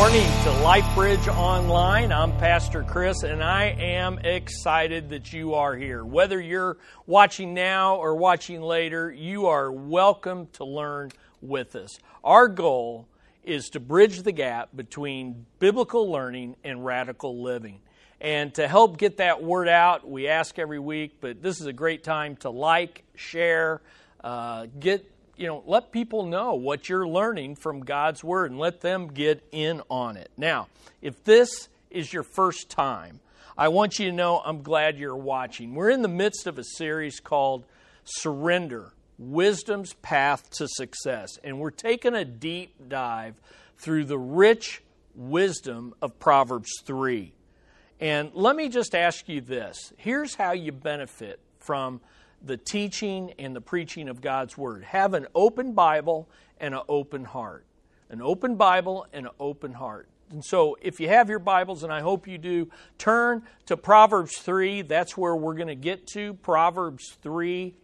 morning to LifeBridge Online. I'm Pastor Chris, and I am excited that you are here. Whether you're watching now or watching later, you are welcome to learn with us. Our goal is to bridge the gap between biblical learning and radical living. And to help get that word out, we ask every week, but this is a great time to like, share, let people know what you're learning from God's Word and let them get in on it. Now, if this is your first time, I want you to know I'm glad you're watching. We're in the midst of a series called Surrender, Wisdom's Path to Success. And we're taking a deep dive through the rich wisdom of Proverbs 3. And let me just ask you this. Here's how you benefit from the teaching and the preaching of God's Word. Have an open Bible and an open heart. An open Bible and an open heart. And so if you have your Bibles, and I hope you do, turn to Proverbs 3. That's where we're going to get to, Proverbs 3.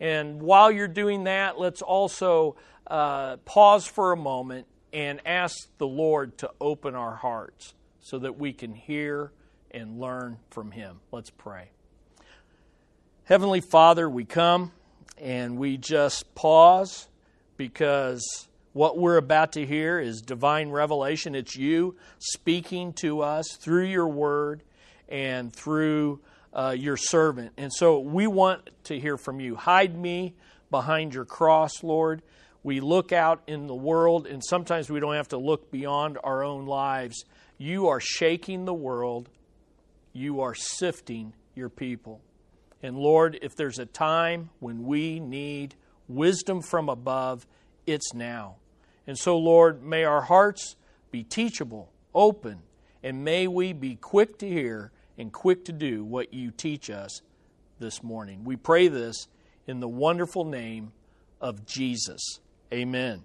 And while you're doing that, let's also pause for a moment and ask the Lord to open our hearts so that we can hear and learn from Him. Let's pray. Heavenly Father, we come and we just pause because what we're about to hear is divine revelation. It's you speaking to us through your word and through your servant. And so we want to hear from you. Hide me behind your cross, Lord. We look out in the world, and sometimes we don't have to look beyond our own lives. You are shaking the world. You are sifting your people. And Lord, if there's a time when we need wisdom from above, it's now. And so, Lord, may our hearts be teachable, open, and may we be quick to hear and quick to do what you teach us this morning. We pray this in the wonderful name of Jesus. Amen.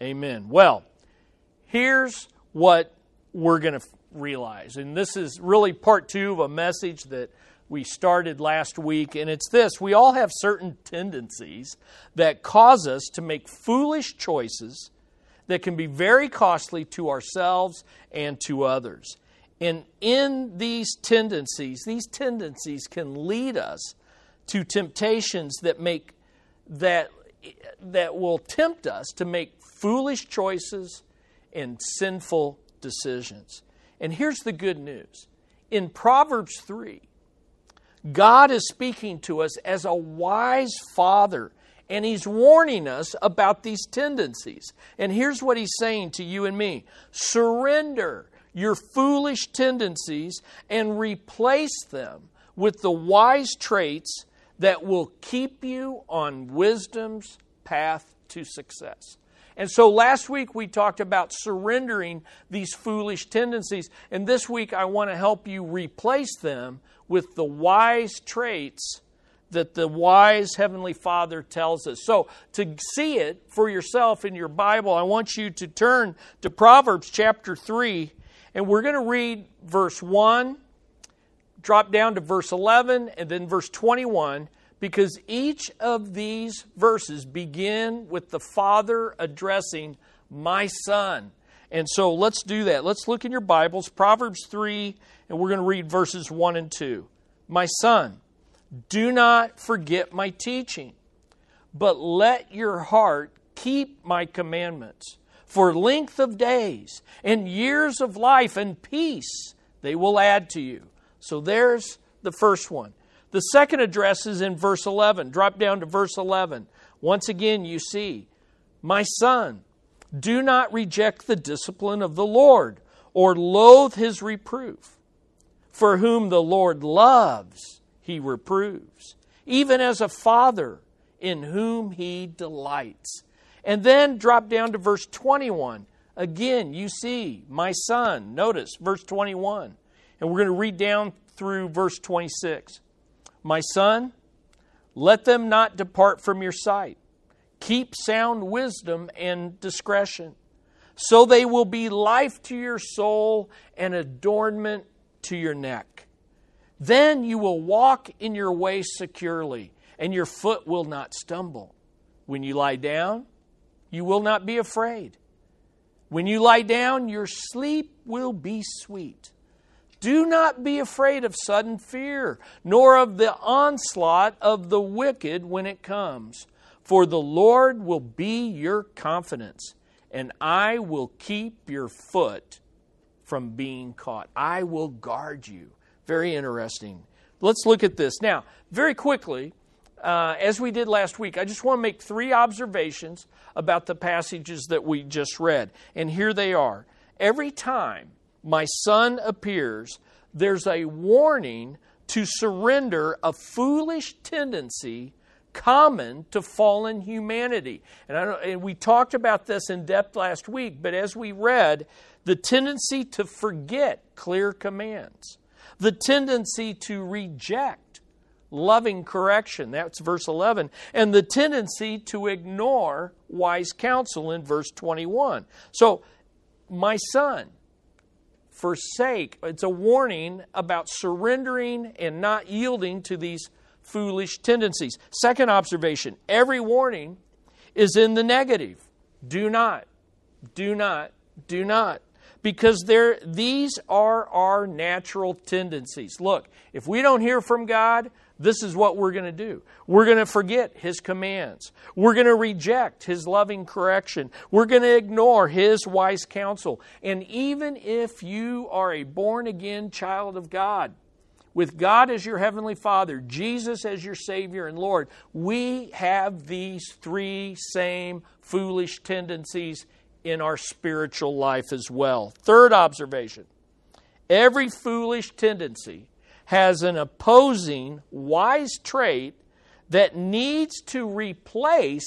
Amen. Well, here's what we're going to realize. And this is really part two of a message that we started last week, and it's this. We all have certain tendencies that cause us to make foolish choices that can be very costly to ourselves and to others. And in these tendencies can lead us to temptations that will tempt us to make foolish choices and sinful decisions. And here's the good news. In Proverbs 3, God is speaking to us as a wise father, and He's warning us about these tendencies. And here's what He's saying to you and me. Surrender your foolish tendencies and replace them with the wise traits that will keep you on wisdom's path to success. And so last week we talked about surrendering these foolish tendencies, and this week I want to help you replace them with the wise traits that the wise Heavenly Father tells us. So to see it for yourself in your Bible, I want you to turn to Proverbs chapter 3, and we're going to read verse 1, drop down to verse 11, and then verse 21, because each of these verses begin with the Father addressing my Son. And so let's do that. Let's look in your Bibles, Proverbs 3, and we're going to read verses 1 and 2. My son, do not forget my teaching, but let your heart keep my commandments. For length of days and years of life and peace they will add to you. So there's the first one. The second address is in verse 11. Drop down to verse 11. Once again, you see, my son, do not reject the discipline of the Lord or loathe His reproof. For whom the Lord loves, He reproves, even as a father in whom He delights. And then drop down to verse 21. Again, you see, my son, notice verse 21. And we're going to read down through verse 26. My son, let them not depart from your sight. Keep sound wisdom and discretion, so they will be life to your soul and adornment to your neck. Then you will walk in your way securely, and your foot will not stumble. When you lie down, you will not be afraid. When you lie down, your sleep will be sweet. Do not be afraid of sudden fear, nor of the onslaught of the wicked when it comes. For the Lord will be your confidence, and I will keep your foot from being caught. I will guard you. Very interesting. Let's look at this. Now, very quickly, as we did last week, I just want to make three observations about the passages that we just read. And here they are. Every time my son appears, there's a warning to surrender a foolish tendency common to fallen humanity. And we talked about this in depth last week, but as we read, the tendency to forget clear commands, the tendency to reject loving correction, that's verse 11, and the tendency to ignore wise counsel in verse 21. So, my son, forsake, it's a warning about surrendering and not yielding to these foolish tendencies. Second observation, every warning is in the negative. Do not, do not, do not. Because these are our natural tendencies. Look, if we don't hear from God, this is what we're going to do. We're going to forget His commands. We're going to reject His loving correction. We're going to ignore His wise counsel. And even if you are a born-again child of God, with God as your Heavenly Father, Jesus as your Savior and Lord, we have these three same foolish tendencies in our spiritual life as well. Third observation, every foolish tendency has an opposing wise trait that needs to replace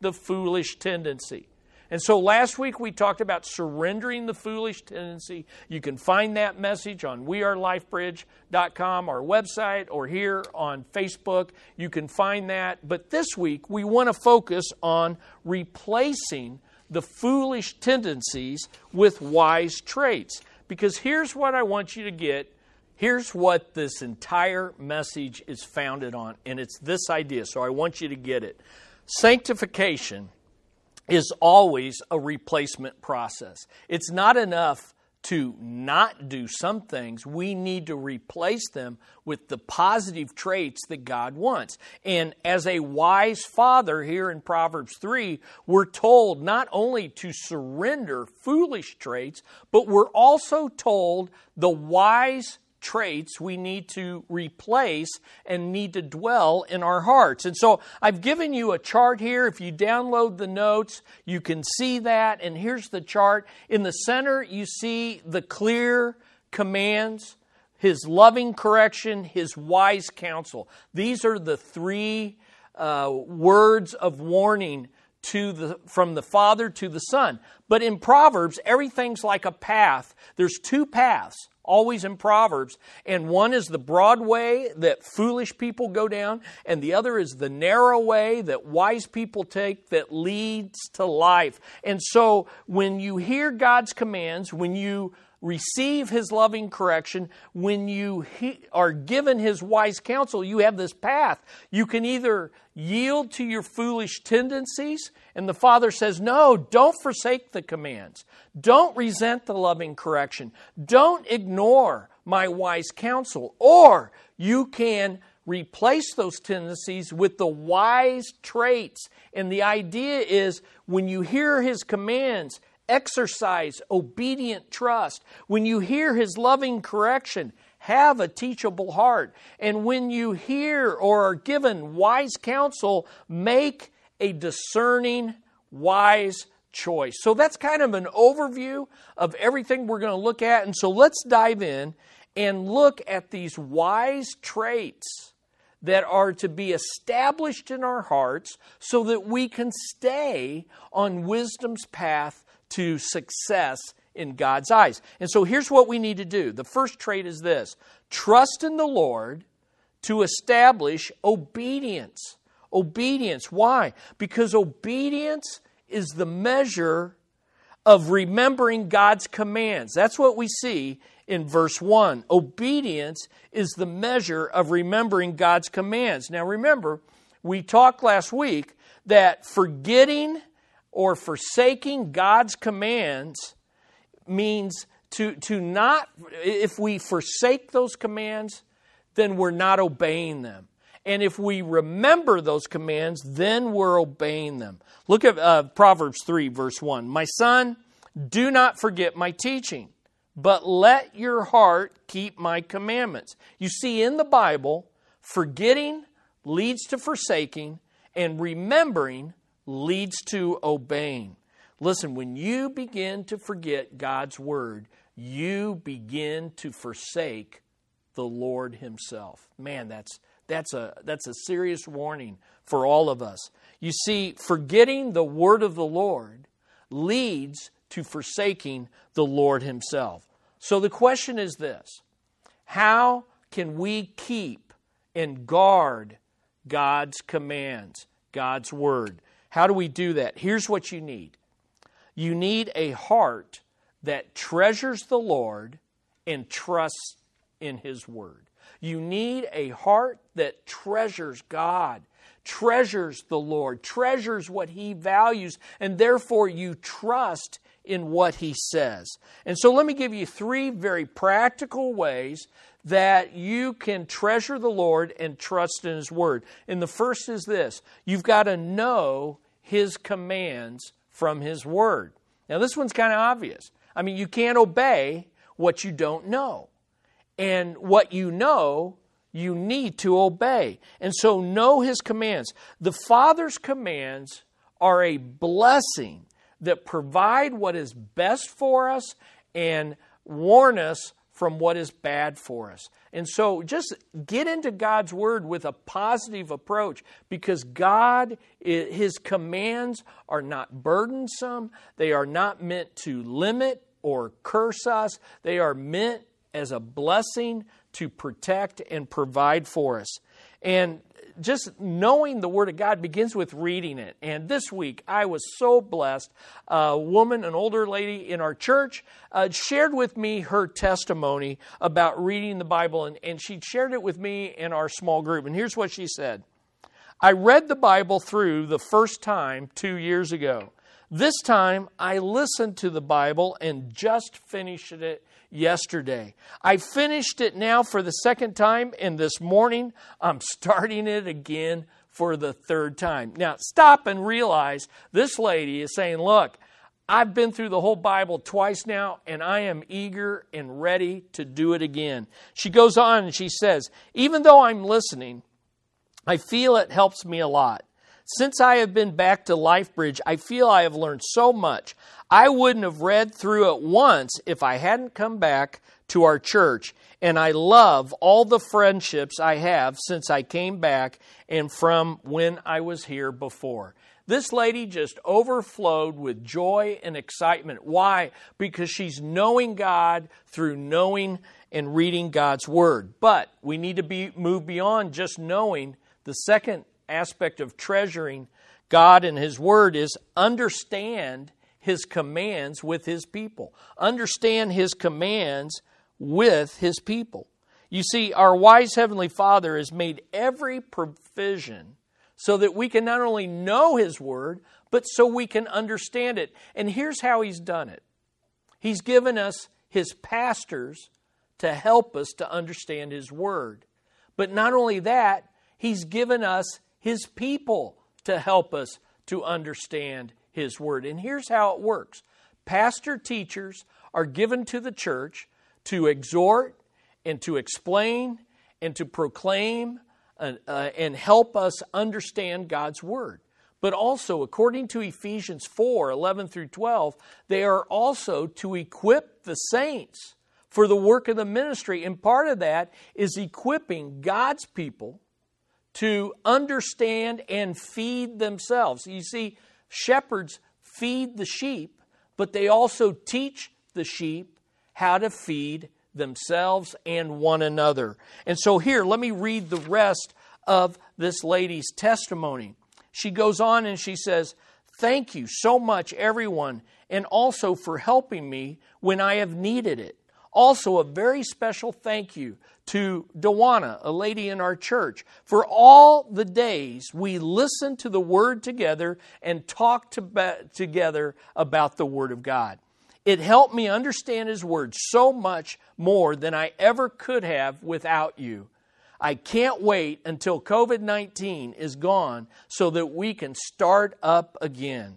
the foolish tendency. And so last week we talked about surrendering the foolish tendency. You can find that message on wearelifebridge.com, our website, or here on Facebook. You can find that. But this week we want to focus on replacing the foolish tendencies with wise traits. Because here's what I want you to get. Here's what this entire message is founded on, and it's this idea, so I want you to get it. Sanctification is always a replacement process. It's not enough to not do some things. We need to replace them with the positive traits that God wants. And as a wise father here in Proverbs 3, we're told not only to surrender foolish traits, but we're also told the wise traits we need to replace and need to dwell in our hearts. And so I've given you a chart here. If you download the notes, you can see that. And here's the chart. In the center, you see the clear commands, His loving correction, His wise counsel. These are the three words of warning from the Father to the Son. But in Proverbs, everything's like a path. There's two paths, always in Proverbs. And one is the broad way that foolish people go down, and the other is the narrow way that wise people take that leads to life. And so when you hear God's commands, when you receive His loving correction, when you are given His wise counsel, you have this path. You can either yield to your foolish tendencies, and the Father says, no, don't forsake the commands. Don't resent the loving correction. Don't ignore my wise counsel. Or you can replace those tendencies with the wise traits. And the idea is when you hear His commands, exercise obedient trust. When you hear His loving correction, have a teachable heart. And when you hear or are given wise counsel, make a discerning, wise choice. So that's kind of an overview of everything we're going to look at. And so let's dive in and look at these wise traits that are to be established in our hearts so that we can stay on wisdom's path to success in God's eyes. And so here's what we need to do. The first trait is this: trust in the Lord to establish obedience. Obedience. Why? Because obedience is the measure of remembering God's commands. That's what we see in verse 1. Obedience is the measure of remembering God's commands. Now remember, we talked last week that forgetting or forsaking God's commands means to not, if we forsake those commands, then we're not obeying them. And if we remember those commands, then we're obeying them. Look at Proverbs 3, verse 1. My son, do not forget my teaching, but let your heart keep my commandments. You see, in the Bible, forgetting leads to forsaking, and remembering leads to obeying. Listen, when you begin to forget God's word, you begin to forsake the Lord himself. Man, that's a serious warning for all of us. You see, forgetting the word of the Lord leads to forsaking the Lord himself. So the question is this: how can we keep and guard God's commands, God's word? How do we do that? Here's what you need. You need a heart that treasures the Lord and trusts in his word. You need a heart that treasures God, treasures the Lord, treasures what he values, and therefore you trust in what he says. And so let me give you three very practical ways that you can treasure the Lord and trust in his word. And the first is this: you've got to know his commands from his word. Now this one's kind of obvious. I mean, you can't obey what you don't know. And what you know, you need to obey. And so know his commands. The Father's commands are a blessing that provide what is best for us and warn us from what is bad for us. And so just get into God's word with a positive approach, because God, his commands are not burdensome. They are not meant to limit or curse us. They are meant as a blessing to protect and provide for us. And just knowing the Word of God begins with reading it. And this week, I was so blessed. A woman, an older lady in our church, shared with me her testimony about reading the Bible, and she shared it with me in our small group. And here's what she said. I read the Bible through the first time 2 years ago. This time, I listened to the Bible and just finished it yesterday. I finished it now for the second time, and this morning I'm starting it again for the third time. Now stop and realize this lady is saying, look, I've been through the whole Bible twice now, and I am eager and ready to do it again. She goes on and she says, even though I'm listening, I feel it helps me a lot. Since I have been back to LifeBridge, I feel I have learned so much. I wouldn't have read through it once if I hadn't come back to our church, and I love all the friendships I have since I came back and from when I was here before. This lady just overflowed with joy and excitement. Why? Because she's knowing God through knowing and reading God's Word. But we need to move beyond just knowing. The second aspect of treasuring God and his word is understand his commands with his people. Understand his commands with his people. You see, our wise Heavenly Father has made every provision so that we can not only know his word, but so we can understand it. And here's how he's done it. He's given us his pastors to help us to understand his word. But not only that, he's given us his people to help us to understand his word. And here's how it works. Pastor teachers are given to the church to exhort and to explain and to proclaim and help us understand God's word. But also, according to Ephesians 4, 11 through 12, they are also to equip the saints for the work of the ministry. And part of that is equipping God's people to understand and feed themselves. You see, shepherds feed the sheep, but they also teach the sheep how to feed themselves and one another. And so here, let me read the rest of this lady's testimony. She goes on and she says, thank you so much, everyone, and also for helping me when I have needed it. Also, a very special thank you to Dawana, a lady in our church, for all the days we listened to the Word together and talked together about the Word of God. It helped me understand His Word so much more than I ever could have without you. I can't wait until COVID-19 is gone so that we can start up again.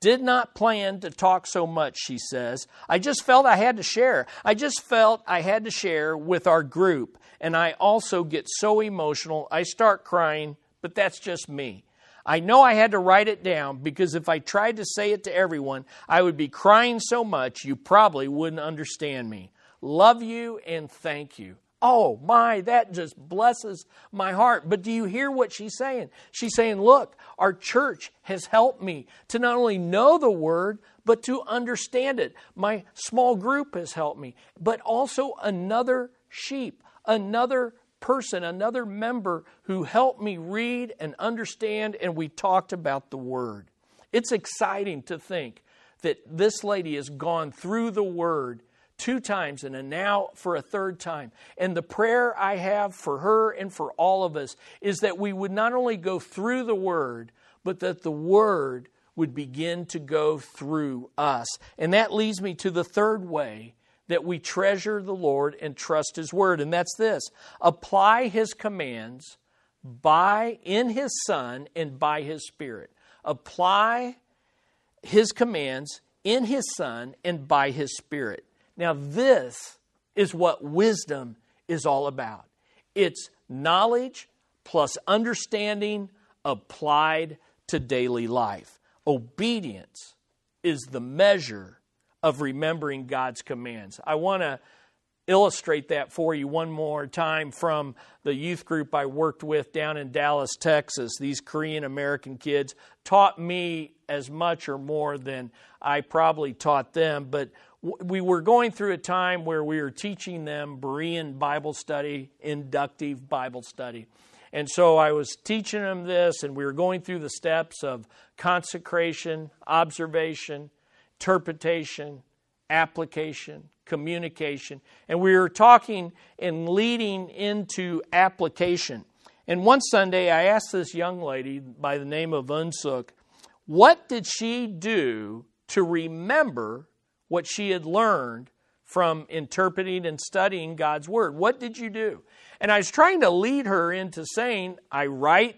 Did not plan to talk so much, she says. I just felt I had to share. I just felt I had to share with our group. And I also get so emotional, I start crying, but that's just me. I know I had to write it down because if I tried to say it to everyone, I would be crying so much you probably wouldn't understand me. Love you and thank you. Oh my, that just blesses my heart. But do you hear what she's saying? She's saying, look, our church has helped me to not only know the Word, but to understand it. My small group has helped me. But also another sheep, another person, another member who helped me read and understand, and we talked about the Word. It's exciting to think that this lady has gone through the Word 2 times and now for a 3rd time. And the prayer I have for her and for all of us is that we would not only go through the Word, but that the Word would begin to go through us. And that leads me to the 3rd way that we treasure the Lord and trust His Word. And that's this: apply His commands in His Son and by His Spirit. Apply His commands in His Son and by His Spirit. Now, this is what wisdom is all about. It's knowledge plus understanding applied to daily life. Obedience is the measure of remembering God's commands. I want to illustrate that for you one more time from the youth group I worked with down in Dallas, Texas. These Korean American kids taught me as much or more than I probably taught them, but we were going through a time where we were teaching them Berean Bible study, inductive Bible study. And so I was teaching them this, and we were going through the steps of consecration, observation, interpretation, application, communication. And we were talking and leading into application. And one Sunday I asked this young lady by the name of Unsuk, what did she do to remember what she had learned from interpreting and studying God's Word? What did you do? And I was trying to lead her into saying, I write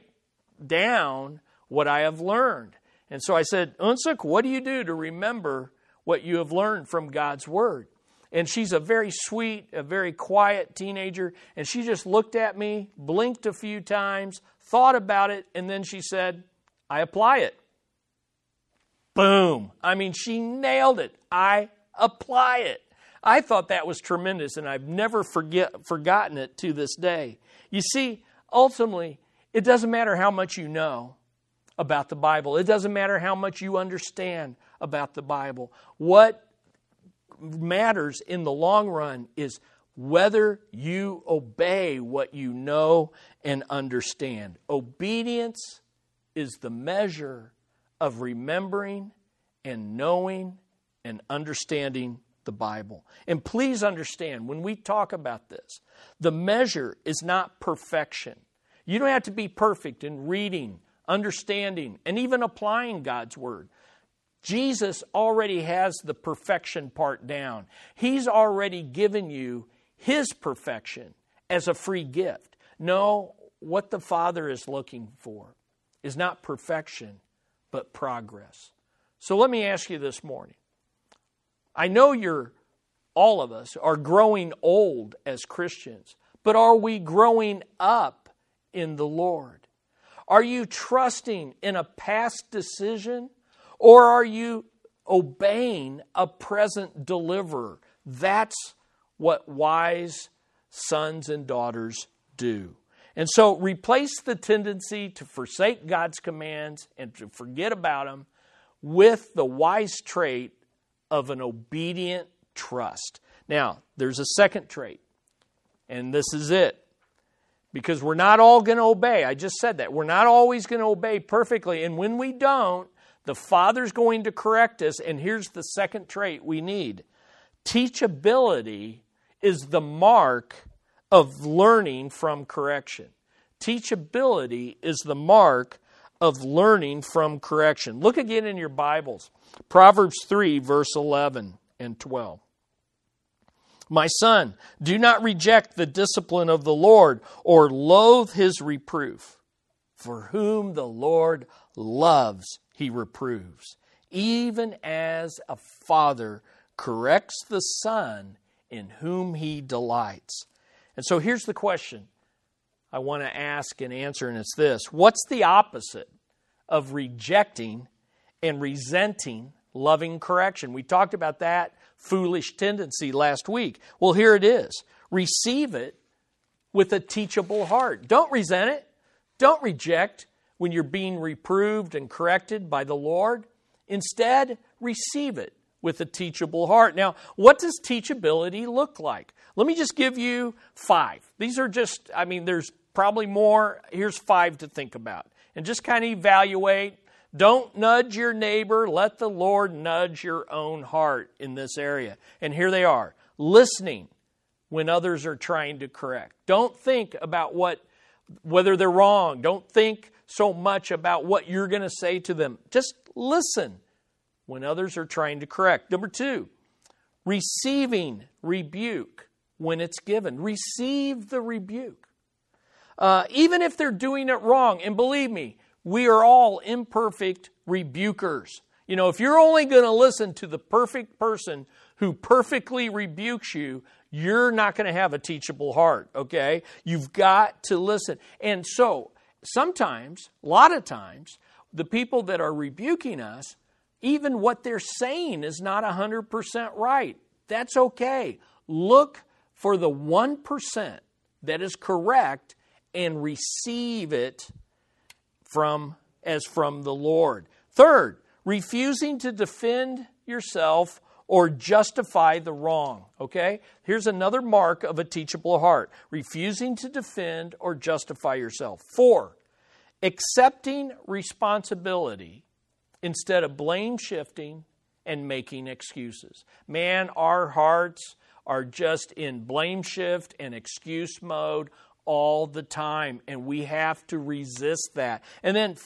down what I have learned. And so I said, Unsuk, what do you do to remember what you have learned from God's Word? And she's a very sweet, a very quiet teenager. And she just looked at me, blinked a few times, thought about it, and then she said, I apply it. Boom. I mean, she nailed it. I apply it. I thought that was tremendous, and I've never forgotten it to this day. You see, ultimately, it doesn't matter how much you know about the Bible. It doesn't matter how much you understand about the Bible. What matters in the long run is whether you obey what you know and understand. Obedience is the measure of remembering and knowing and understanding the Bible. And please understand, when we talk about this, the measure is not perfection. You don't have to be perfect in reading, understanding, and even applying God's Word. Jesus already has the perfection part down. He's already given you His perfection as a free gift. No, what the Father is looking for is not perfection, but progress. So let me ask you this morning. I know all of us are growing old as Christians, but are we growing up in the Lord? Are you trusting in a past decision, or are you obeying a present deliverer? That's what wise sons and daughters do. And so replace the tendency to forsake God's commands and to forget about them with the wise trait of an obedient trust. Now, there's a second trait, and this is it. Because we're not all going to obey. I just said that. We're not always going to obey perfectly. And when we don't, the Father's going to correct us. And here's the second trait we need: Teachability is the mark of learning from correction. Teachability is the mark of learning from correction. Look again in your Bibles. Proverbs 3, verse 11 and 12. My son, do not reject the discipline of the Lord or loathe his reproof. For whom the Lord loves, he reproves, even as a father corrects the son in whom he delights. And so here's the question I want to ask and answer, and it's this. What's the opposite of rejecting and resenting loving correction? We talked about that foolish tendency last week. Well, here it is. Receive it with a teachable heart. Don't resent it. Don't reject when you're being reproved and corrected by the Lord. Instead, receive it with a teachable heart. Now, what does teachability look like? Let me just give you 5. These are just, there's probably more. Here's 5 to think about. And just kind of evaluate. Don't nudge your neighbor. Let the Lord nudge your own heart in this area. And here they are. Listening when others are trying to correct. Don't think about whether they're wrong. Don't think so much about what you're going to say to them. Just listen when others are trying to correct. Number 2, receiving rebuke when it's given. Receive the rebuke. Even if they're doing it wrong, and believe me, we are all imperfect rebukers. You know, if you're only going to listen to the perfect person who perfectly rebukes you, you're not going to have a teachable heart, okay? You've got to listen. And so sometimes, a lot of times, the people that are rebuking us, even what they're saying is not 100% right. That's okay. Look for the 1% that is correct and receive it from the Lord. 3rd, refusing to defend yourself or justify the wrong, okay? Here's another mark of a teachable heart. Refusing to defend or justify yourself. 4, accepting responsibility instead of blame shifting and making excuses. Man, our hearts are just in blame shift and excuse mode all the time, and we have to resist that. And then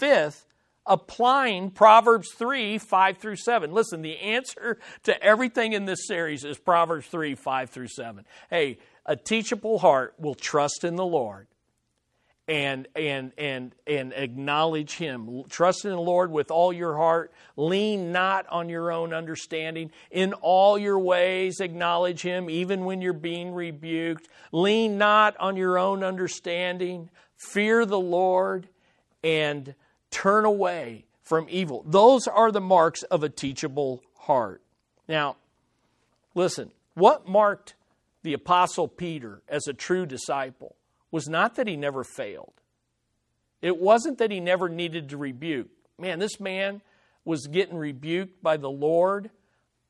5th, applying Proverbs 3, 5 through 7. Listen, the answer to everything in this series is Proverbs 3, 5 through 7. Hey, a teachable heart will trust in the Lord and acknowledge Him. Trust in the Lord with all your heart. Lean not on your own understanding. In all your ways acknowledge Him, even when you're being rebuked. Lean not on your own understanding. Fear the Lord and turn away from evil. Those are the marks of a teachable heart. Now, listen, what marked the Apostle Peter as a true disciple was not that he never failed. It wasn't that he never needed to rebuke. Man, this man was getting rebuked by the Lord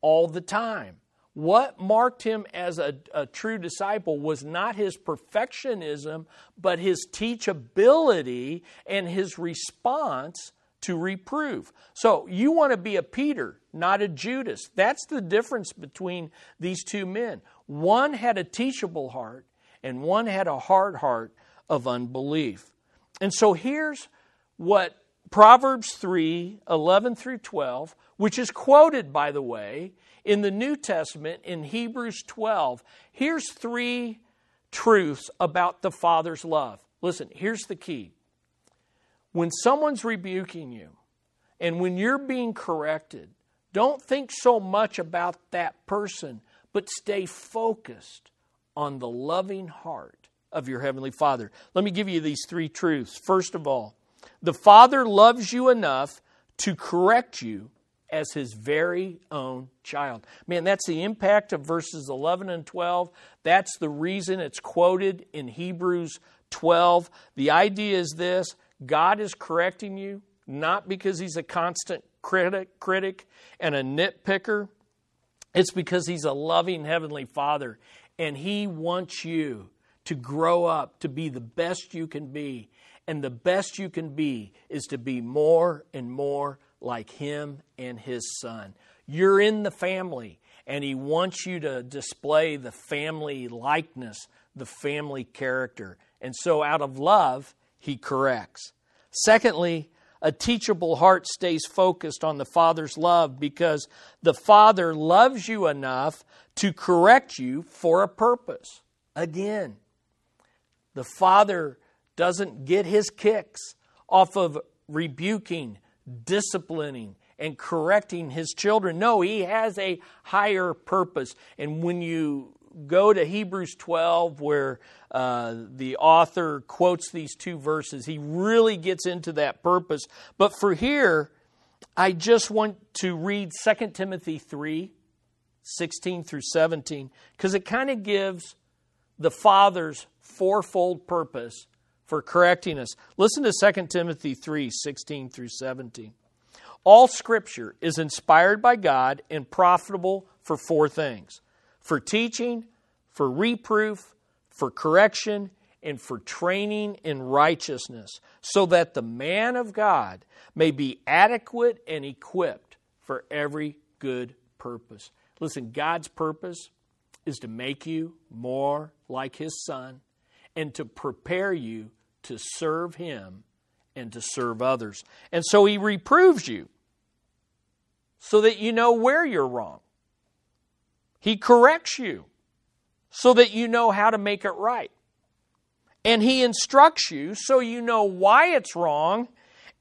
all the time. What marked him as a true disciple was not his perfectionism, but his teachability and his response to reproof. So you want to be a Peter, not a Judas. That's the difference between these two men. One had a teachable heart, and one had a hard heart of unbelief. And so here's what Proverbs 3, 11 through 12, which is quoted, by the way, in the New Testament in Hebrews 12. Here's 3 truths about the Father's love. Listen, here's the key. When someone's rebuking you and when you're being corrected, don't think so much about that person, but stay focused on the loving heart of your Heavenly Father. Let me give you these 3 truths. First of all, the Father loves you enough to correct you as His very own child. Man, that's the impact of verses 11 and 12. That's the reason it's quoted in Hebrews 12. The idea is this: God is correcting you, not because He's a constant critic and a nitpicker. It's because He's a loving Heavenly Father, and He wants you to grow up to be the best you can be. And the best you can be is to be more and more like Him and His Son. You're in the family, and He wants you to display the family likeness, the family character. And so out of love, He corrects. Secondly, a teachable heart stays focused on the Father's love because the Father loves you enough to correct you for a purpose. Again, the Father doesn't get His kicks off of rebuking, disciplining, and correcting His children. No, He has a higher purpose. And when you go to Hebrews 12, where the author quotes these two verses, he really gets into that purpose. But for here, I just want to read 2 Timothy 3, 16 through 17, because it kind of gives the Father's fourfold purpose for correcting us. Listen to 2 Timothy 3, 16 through 17. All Scripture is inspired by God and profitable for four things: for teaching, for reproof, for correction, and for training in righteousness, so that the man of God may be adequate and equipped for every good purpose. Listen, God's purpose is to make you more like His Son and to prepare you to serve Him and to serve others. And so He reproves you so that you know where you're wrong. He corrects you so that you know how to make it right. And He instructs you so you know why it's wrong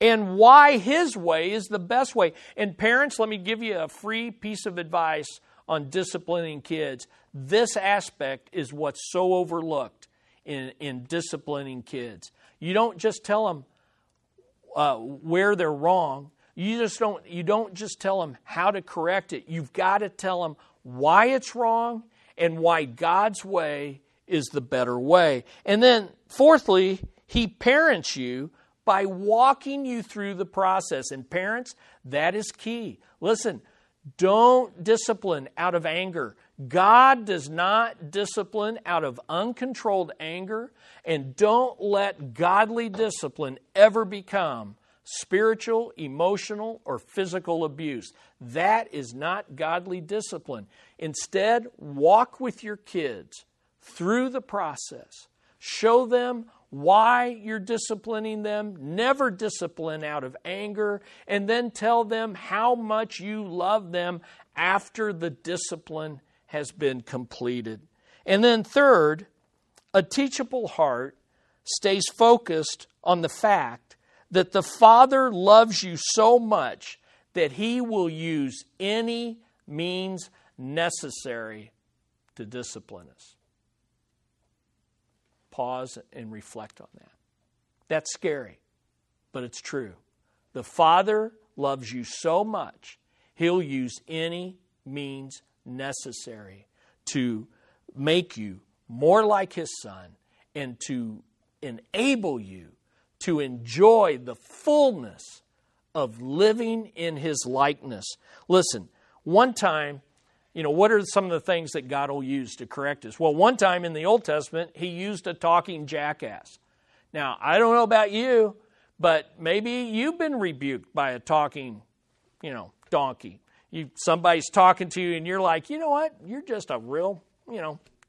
and why His way is the best way. And parents, let me give you a free piece of advice on disciplining kids. This aspect is what's so overlooked in disciplining kids. You don't just tell them where they're wrong. You don't just tell them how to correct it. You've got to tell them why it's wrong, and why God's way is the better way. And then, fourthly, He parents you by walking you through the process. And parents, that is key. Listen, don't discipline out of anger. God does not discipline out of uncontrolled anger, and don't let godly discipline ever become spiritual, emotional, or physical abuse. That is not godly discipline. Instead, walk with your kids through the process. Show them why you're disciplining them. Never discipline out of anger. And then tell them how much you love them after the discipline has been completed. And then third, a teachable heart stays focused on the fact that the Father loves you so much that He will use any means necessary to discipline us. Pause and reflect on that. That's scary, but it's true. The Father loves you so much, He'll use any means necessary to make you more like His Son and to enable you to enjoy the fullness of living in His likeness. Listen, one time, what are some of the things that God will use to correct us? Well, one time in the Old Testament, He used a talking jackass. Now, I don't know about you, but maybe you've been rebuked by a talking, donkey. Somebody's talking to you and you're like, you know what? You're just a real,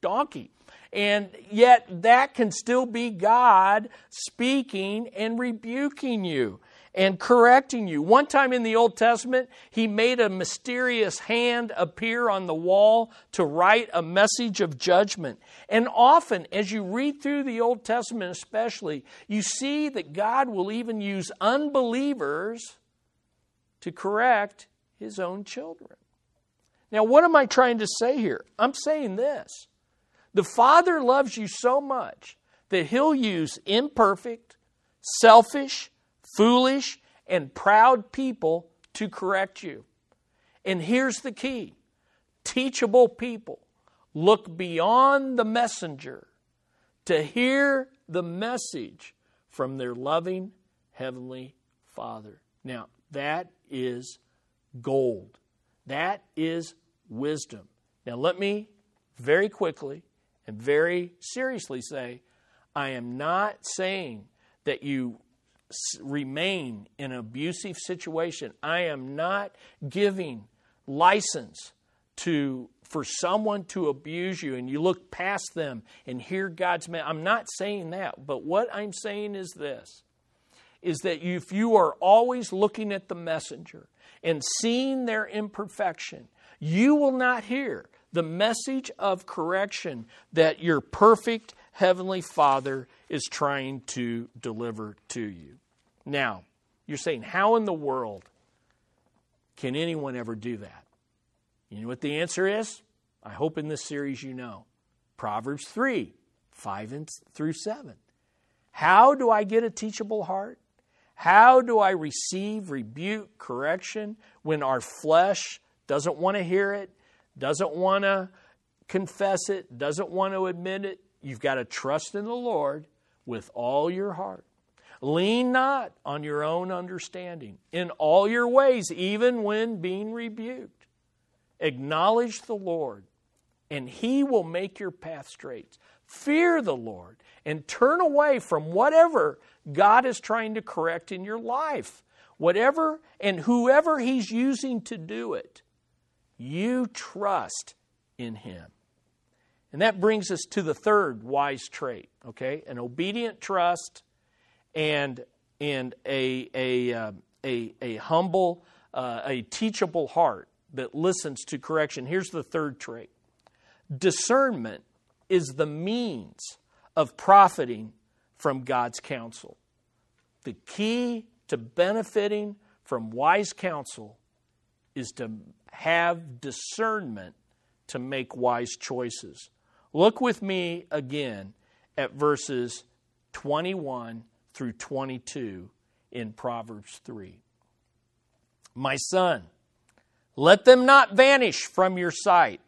donkey. And yet that can still be God speaking and rebuking you and correcting you. One time in the Old Testament, He made a mysterious hand appear on the wall to write a message of judgment. And often, as you read through the Old Testament especially, you see that God will even use unbelievers to correct His own children. Now, what am I trying to say here? I'm saying this. The Father loves you so much that He'll use imperfect, selfish, foolish, and proud people to correct you. And here's the key. Teachable people look beyond the messenger to hear the message from their loving Heavenly Father. Now, that is gold. That is wisdom. Now, let me very quickly and very seriously say, I am not saying that you remain in an abusive situation. I am not giving license for someone to abuse you and you look past them and hear God's man. I'm not saying that, but what I'm saying is this, is that if you are always looking at the messenger and seeing their imperfection, you will not hear the message of correction that your perfect Heavenly Father is trying to deliver to you. Now, you're saying, how in the world can anyone ever do that? You know what the answer is? I hope in this series you know. Proverbs 3, 5 through 7. How do I get a teachable heart? How do I receive rebuke, correction, when our flesh doesn't want to hear it, doesn't want to confess it, doesn't want to admit it? You've got to trust in the Lord with all your heart. Lean not on your own understanding. In all your ways, even when being rebuked, acknowledge the Lord, and He will make your path straight. Fear the Lord and turn away from whatever God is trying to correct in your life. Whatever and whoever He's using to do it, you trust in Him. And that brings us to the third wise trait, okay? An obedient trust and a humble, a teachable heart that listens to correction. Here's the third trait. Discernment is the means of profiting from God's counsel. The key to benefiting from wise counsel is to have discernment to make wise choices. Look with me again at verses 21 through 22 in Proverbs 3. My son, let them not vanish from your sight.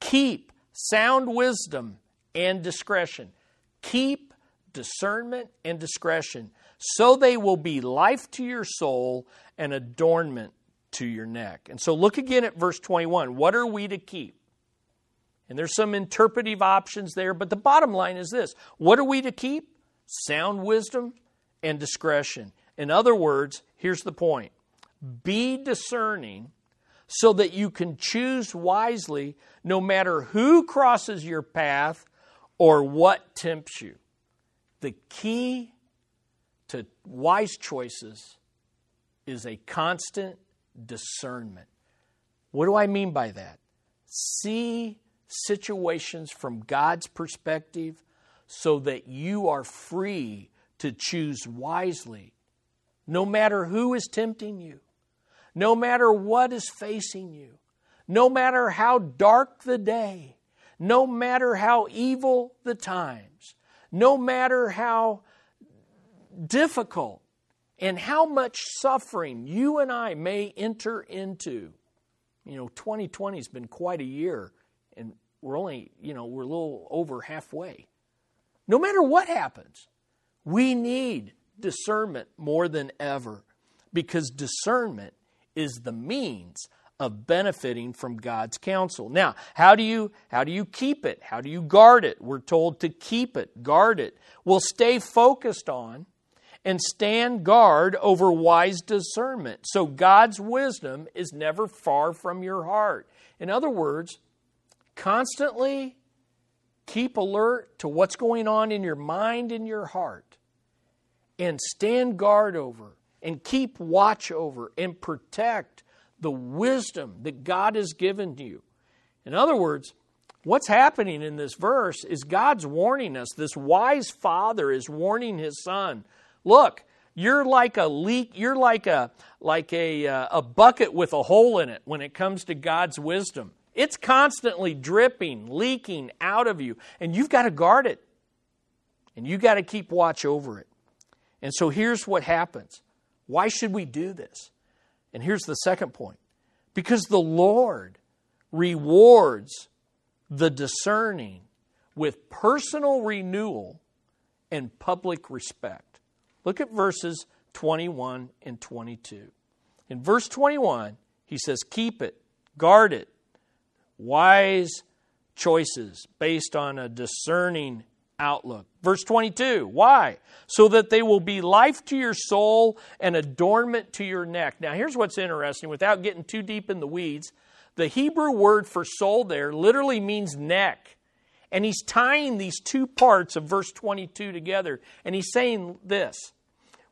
Keep sound wisdom and discretion. Keep discernment and discretion, so they will be life to your soul and adornment to your neck. And so look again at verse 21. What are we to keep? And there's some interpretive options there, but the bottom line is this. What are we to keep? Sound wisdom and discretion. In other words, here's the point. Be discerning so that you can choose wisely no matter who crosses your path or what tempts you. The key to wise choices is a constant discernment. What do I mean by that? See situations from God's perspective so that you are free to choose wisely, no matter who is tempting you, no matter what is facing you, no matter how dark the day, no matter how evil the times, no matter how difficult and how much suffering you and I may enter into. 2020 has been quite a year, and we're only, we're a little over halfway. No matter what happens, we need discernment more than ever, because discernment is the means of benefiting from God's counsel. Now, how do you keep it? How do you guard it? We're told to keep it, guard it. We'll stay focused on and stand guard over wise discernment. So God's wisdom is never far from your heart. In other words, constantly keep alert to what's going on in your mind and your heart, and stand guard over and keep watch over and protect the wisdom that God has given to you. In other words, what's happening in this verse is God's warning us. This wise father is warning his son. Look, you're like a leak. You're like a bucket with a hole in it when it comes to God's wisdom. It's constantly dripping, leaking out of you, and you've got to guard it, and you've got to keep watch over it. And so here's what happens. Why should we do this? And here's the second point. Because the Lord rewards the discerning with personal renewal and public respect. Look at verses 21 and 22. In verse 21, he says, keep it, guard it. Wise choices based on a discerning outlook. Verse 22, why? So that they will be life to your soul and adornment to your neck. Now, here's what's interesting. Without getting too deep in the weeds, The Hebrew word for soul there literally means neck. And he's tying these two parts of verse 22 together. And he's saying this: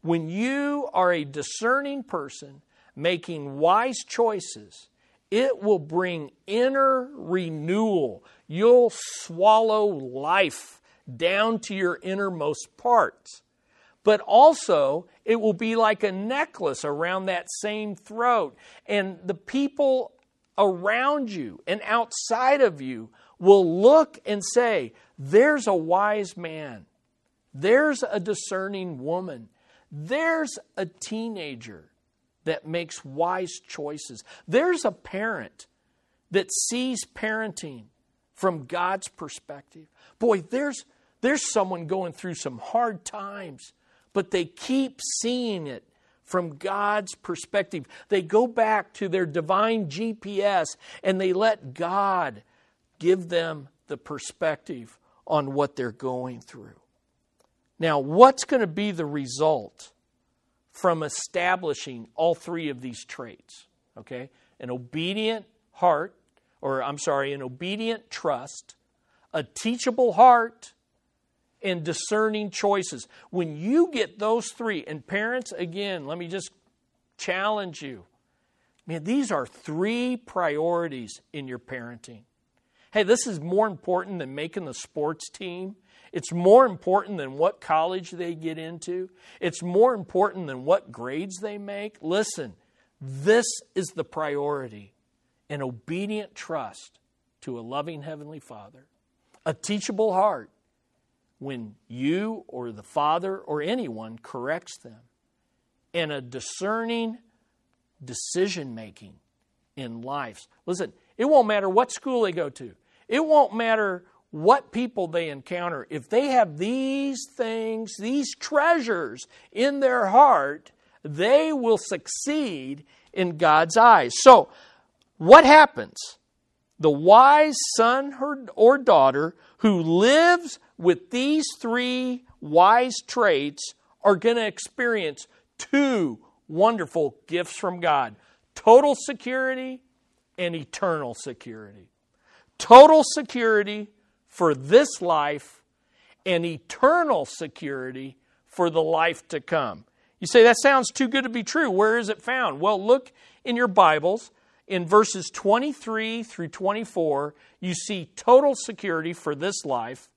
when you are a discerning person making wise choices, it will bring inner renewal. You'll swallow life down to your innermost parts. But also, it will be like a necklace around that same throat. And the people around you and outside of you will look and say, there's a wise man. There's a discerning woman. There's a teenager that makes wise choices. There's a parent that sees parenting from God's perspective. Boy, there's someone going through some hard times, but they keep seeing it from God's perspective. They go back to their divine GPS and they let God give them the perspective on what they're going through. Now, what's going to be the result from establishing all three of these traits? Okay? An obedient trust, a teachable heart, and discerning choices. When you get those three, and parents, again, let me just challenge you. Man, these are three priorities in your parenting. Hey, this is more important than making the sports team. It's more important than what college they get into. It's more important than what grades they make. Listen, this is the priority: an obedient trust to a loving Heavenly Father, a teachable heart when you or the father or anyone corrects them, and a discerning decision-making in life. Listen, it won't matter what school they go to. It won't matter what people they encounter. If they have these things, these treasures in their heart, they will succeed in God's eyes. So, what happens? The wise son or daughter who lives with these three wise traits are going to experience two wonderful gifts from God: total security and eternal security. Total security for this life and eternal security for the life to come. You say, that sounds too good to be true. Where is it found? Well, look in your Bibles. In verses 23 through 24, you see total security for this life.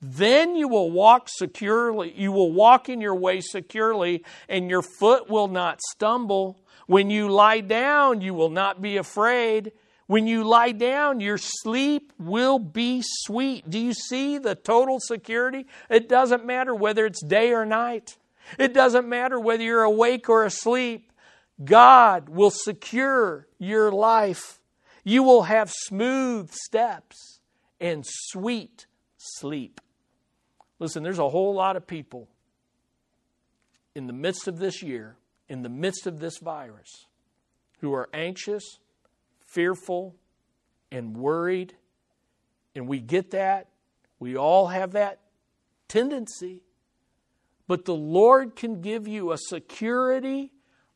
Then you will walk securely. You will walk in your way securely, and your foot will not stumble. When you lie down, you will not be afraid. When you lie down, your sleep will be sweet. Do you see the total security? It doesn't matter whether it's day or night. It doesn't matter whether you're awake or asleep. God will secure your life. You will have smooth steps and sweet sleep. Listen, there's a whole lot of people in the midst of this year, in the midst of this virus, who are anxious, fearful, and worried. And we get that. We all have that tendency. But the Lord can give you a security,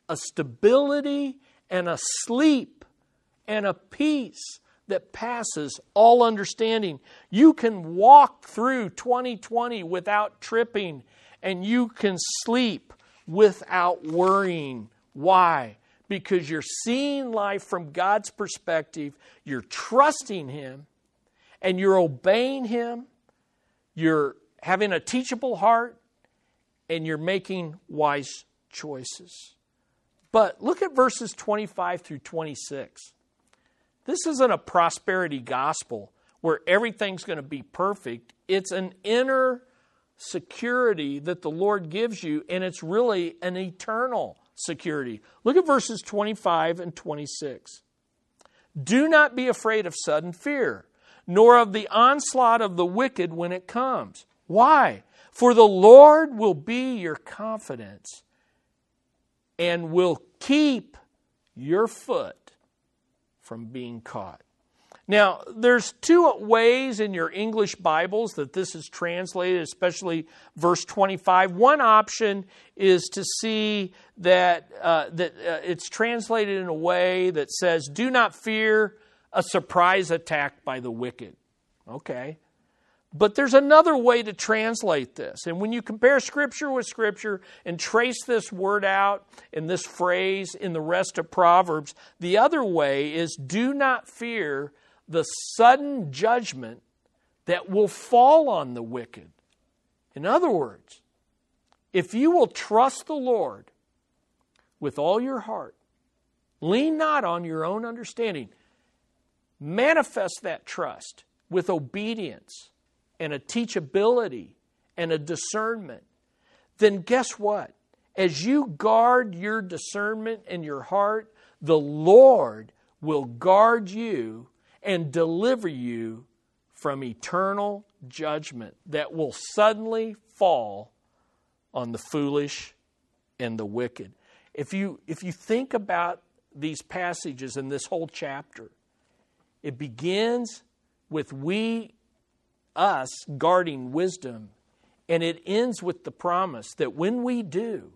a stability, and a sleep, and a peace that passes all understanding. You can walk through 2020 without tripping, and you can sleep without worrying. Why? Because you're seeing life from God's perspective, you're trusting Him, and you're obeying Him, you're having a teachable heart, and you're making wise choices. But look at verses 25 through 26. This isn't a prosperity gospel where everything's going to be perfect. It's an inner security that the Lord gives you, and it's really an eternal security. Look at verses 25 and 26. Do not be afraid of sudden fear, nor of the onslaught of the wicked when it comes. Why? For the Lord will be your confidence and will keep your foot from being caught. Now, there's two ways in your English Bibles that this is translated, especially verse 25. One option is to see that, it's translated in a way that says, "Do not fear a surprise attack by the wicked." Okay. But there's another way to translate this. And when you compare Scripture with Scripture and trace this word out and this phrase in the rest of Proverbs, the other way is, do not fear the sudden judgment that will fall on the wicked. In other words, if you will trust the Lord with all your heart, lean not on your own understanding, manifest that trust with obedience and a teachability and a discernment, then guess what? As you guard your discernment and your heart, the Lord will guard you and deliver you from eternal judgment that will suddenly fall on the foolish and the wicked. If you think about these passages in this whole chapter, it begins with us guarding wisdom, and it ends with the promise that when we do,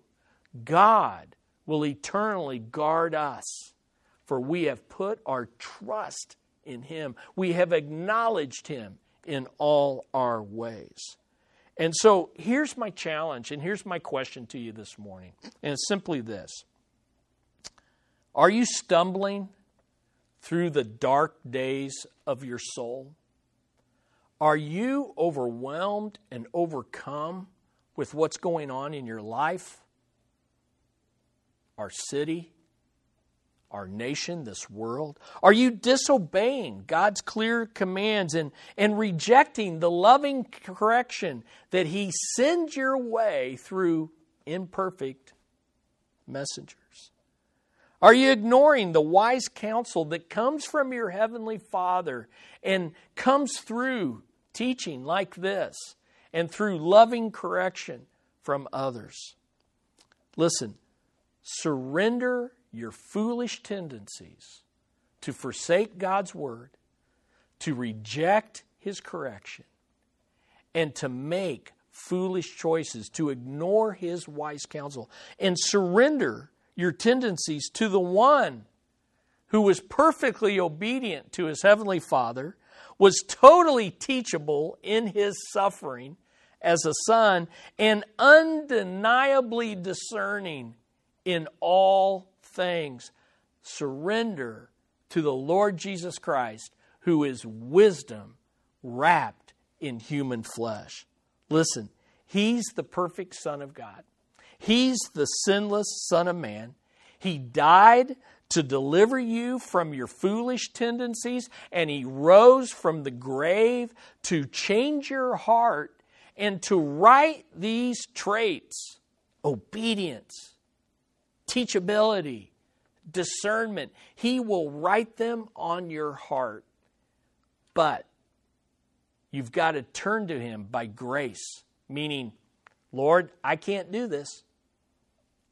God will eternally guard us, for we have put our trust in Him. We have acknowledged Him in all our ways. And so here's my challenge, and here's my question to you this morning, and it's simply this. Are you stumbling through the dark days of your soul? Are you overwhelmed and overcome with what's going on in your life, our city, our nation, this world? Are you disobeying God's clear commands and rejecting the loving correction that He sends your way through imperfect messengers? Are you ignoring the wise counsel that comes from your Heavenly Father and comes through teaching like this and through loving correction from others? Listen, surrender your foolish tendencies to forsake God's Word, to reject His correction, and to make foolish choices, to ignore His wise counsel, and surrender your tendencies to the One who was perfectly obedient to His Heavenly Father, was totally teachable in His suffering as a Son, and undeniably discerning in all things. Surrender to the Lord Jesus Christ, who is wisdom wrapped in human flesh. Listen, He's the perfect Son of God. He's the sinless Son of Man. He died to deliver you from your foolish tendencies, and He rose from the grave to change your heart and to right these traits: obedience, teachability, discernment. He will write them on your heart, but you've got to turn to Him by grace, meaning, Lord, I can't do this.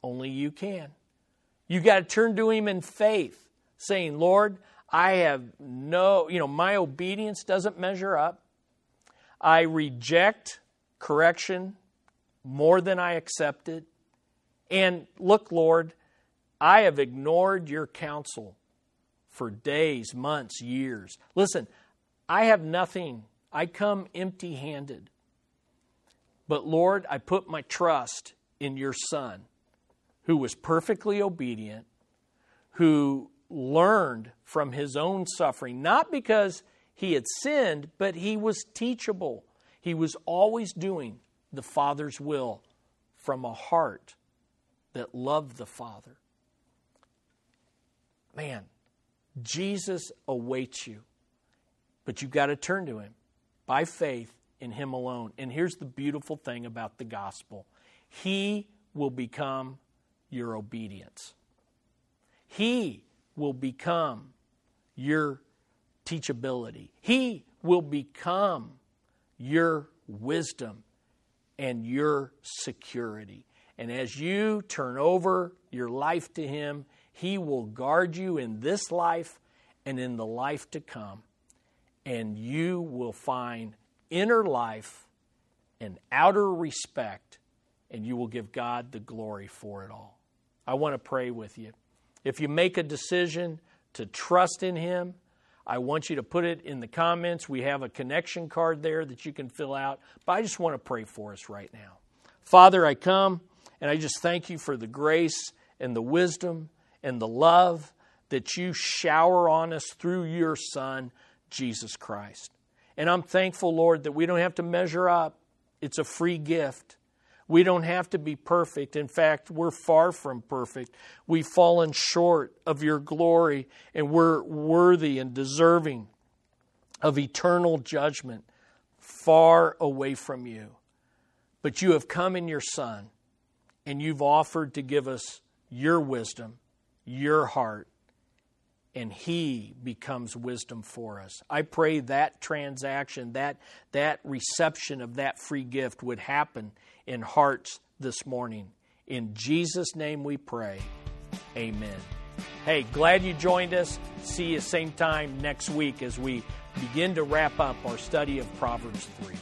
Only You can. You got to turn to Him in faith, saying, Lord, I have my obedience doesn't measure up. I reject correction more than I accept it. And look, Lord, I have ignored Your counsel for days, months, years. Listen, I have nothing. I come empty-handed. But Lord, I put my trust in Your Son, who was perfectly obedient, who learned from His own suffering, not because He had sinned, but He was teachable. He was always doing the Father's will from a heart that loved the Father. Man, Jesus awaits you, but you've got to turn to Him by faith in Him alone. And here's the beautiful thing about the gospel. He will become your obedience. He will become your teachability. He will become your wisdom and your security. And as you turn over your life to Him, He will guard you in this life and in the life to come. and you will find inner life and outer respect, and you will give God the glory for it all. I want to pray with you. If you make a decision to trust in Him, I want you to put it in the comments. We have a connection card there that you can fill out. But I just want to pray for us right now. Father, I come and I just thank you for the grace and the wisdom and the love that you shower on us through your Son, Jesus Christ. And I'm thankful, Lord, that we don't have to measure up. It's a free gift. We don't have to be perfect. In fact, we're far from perfect. We've fallen short of your glory, and we're worthy and deserving of eternal judgment, far away from you. But you have come in your Son, and you've offered to give us your wisdom, your heart, and He becomes wisdom for us. I pray that transaction, that reception of that free gift would happen in hearts this morning. In Jesus' name we pray. Amen. Hey, glad you joined us. See you same time next week as we begin to wrap up our study of Proverbs 3.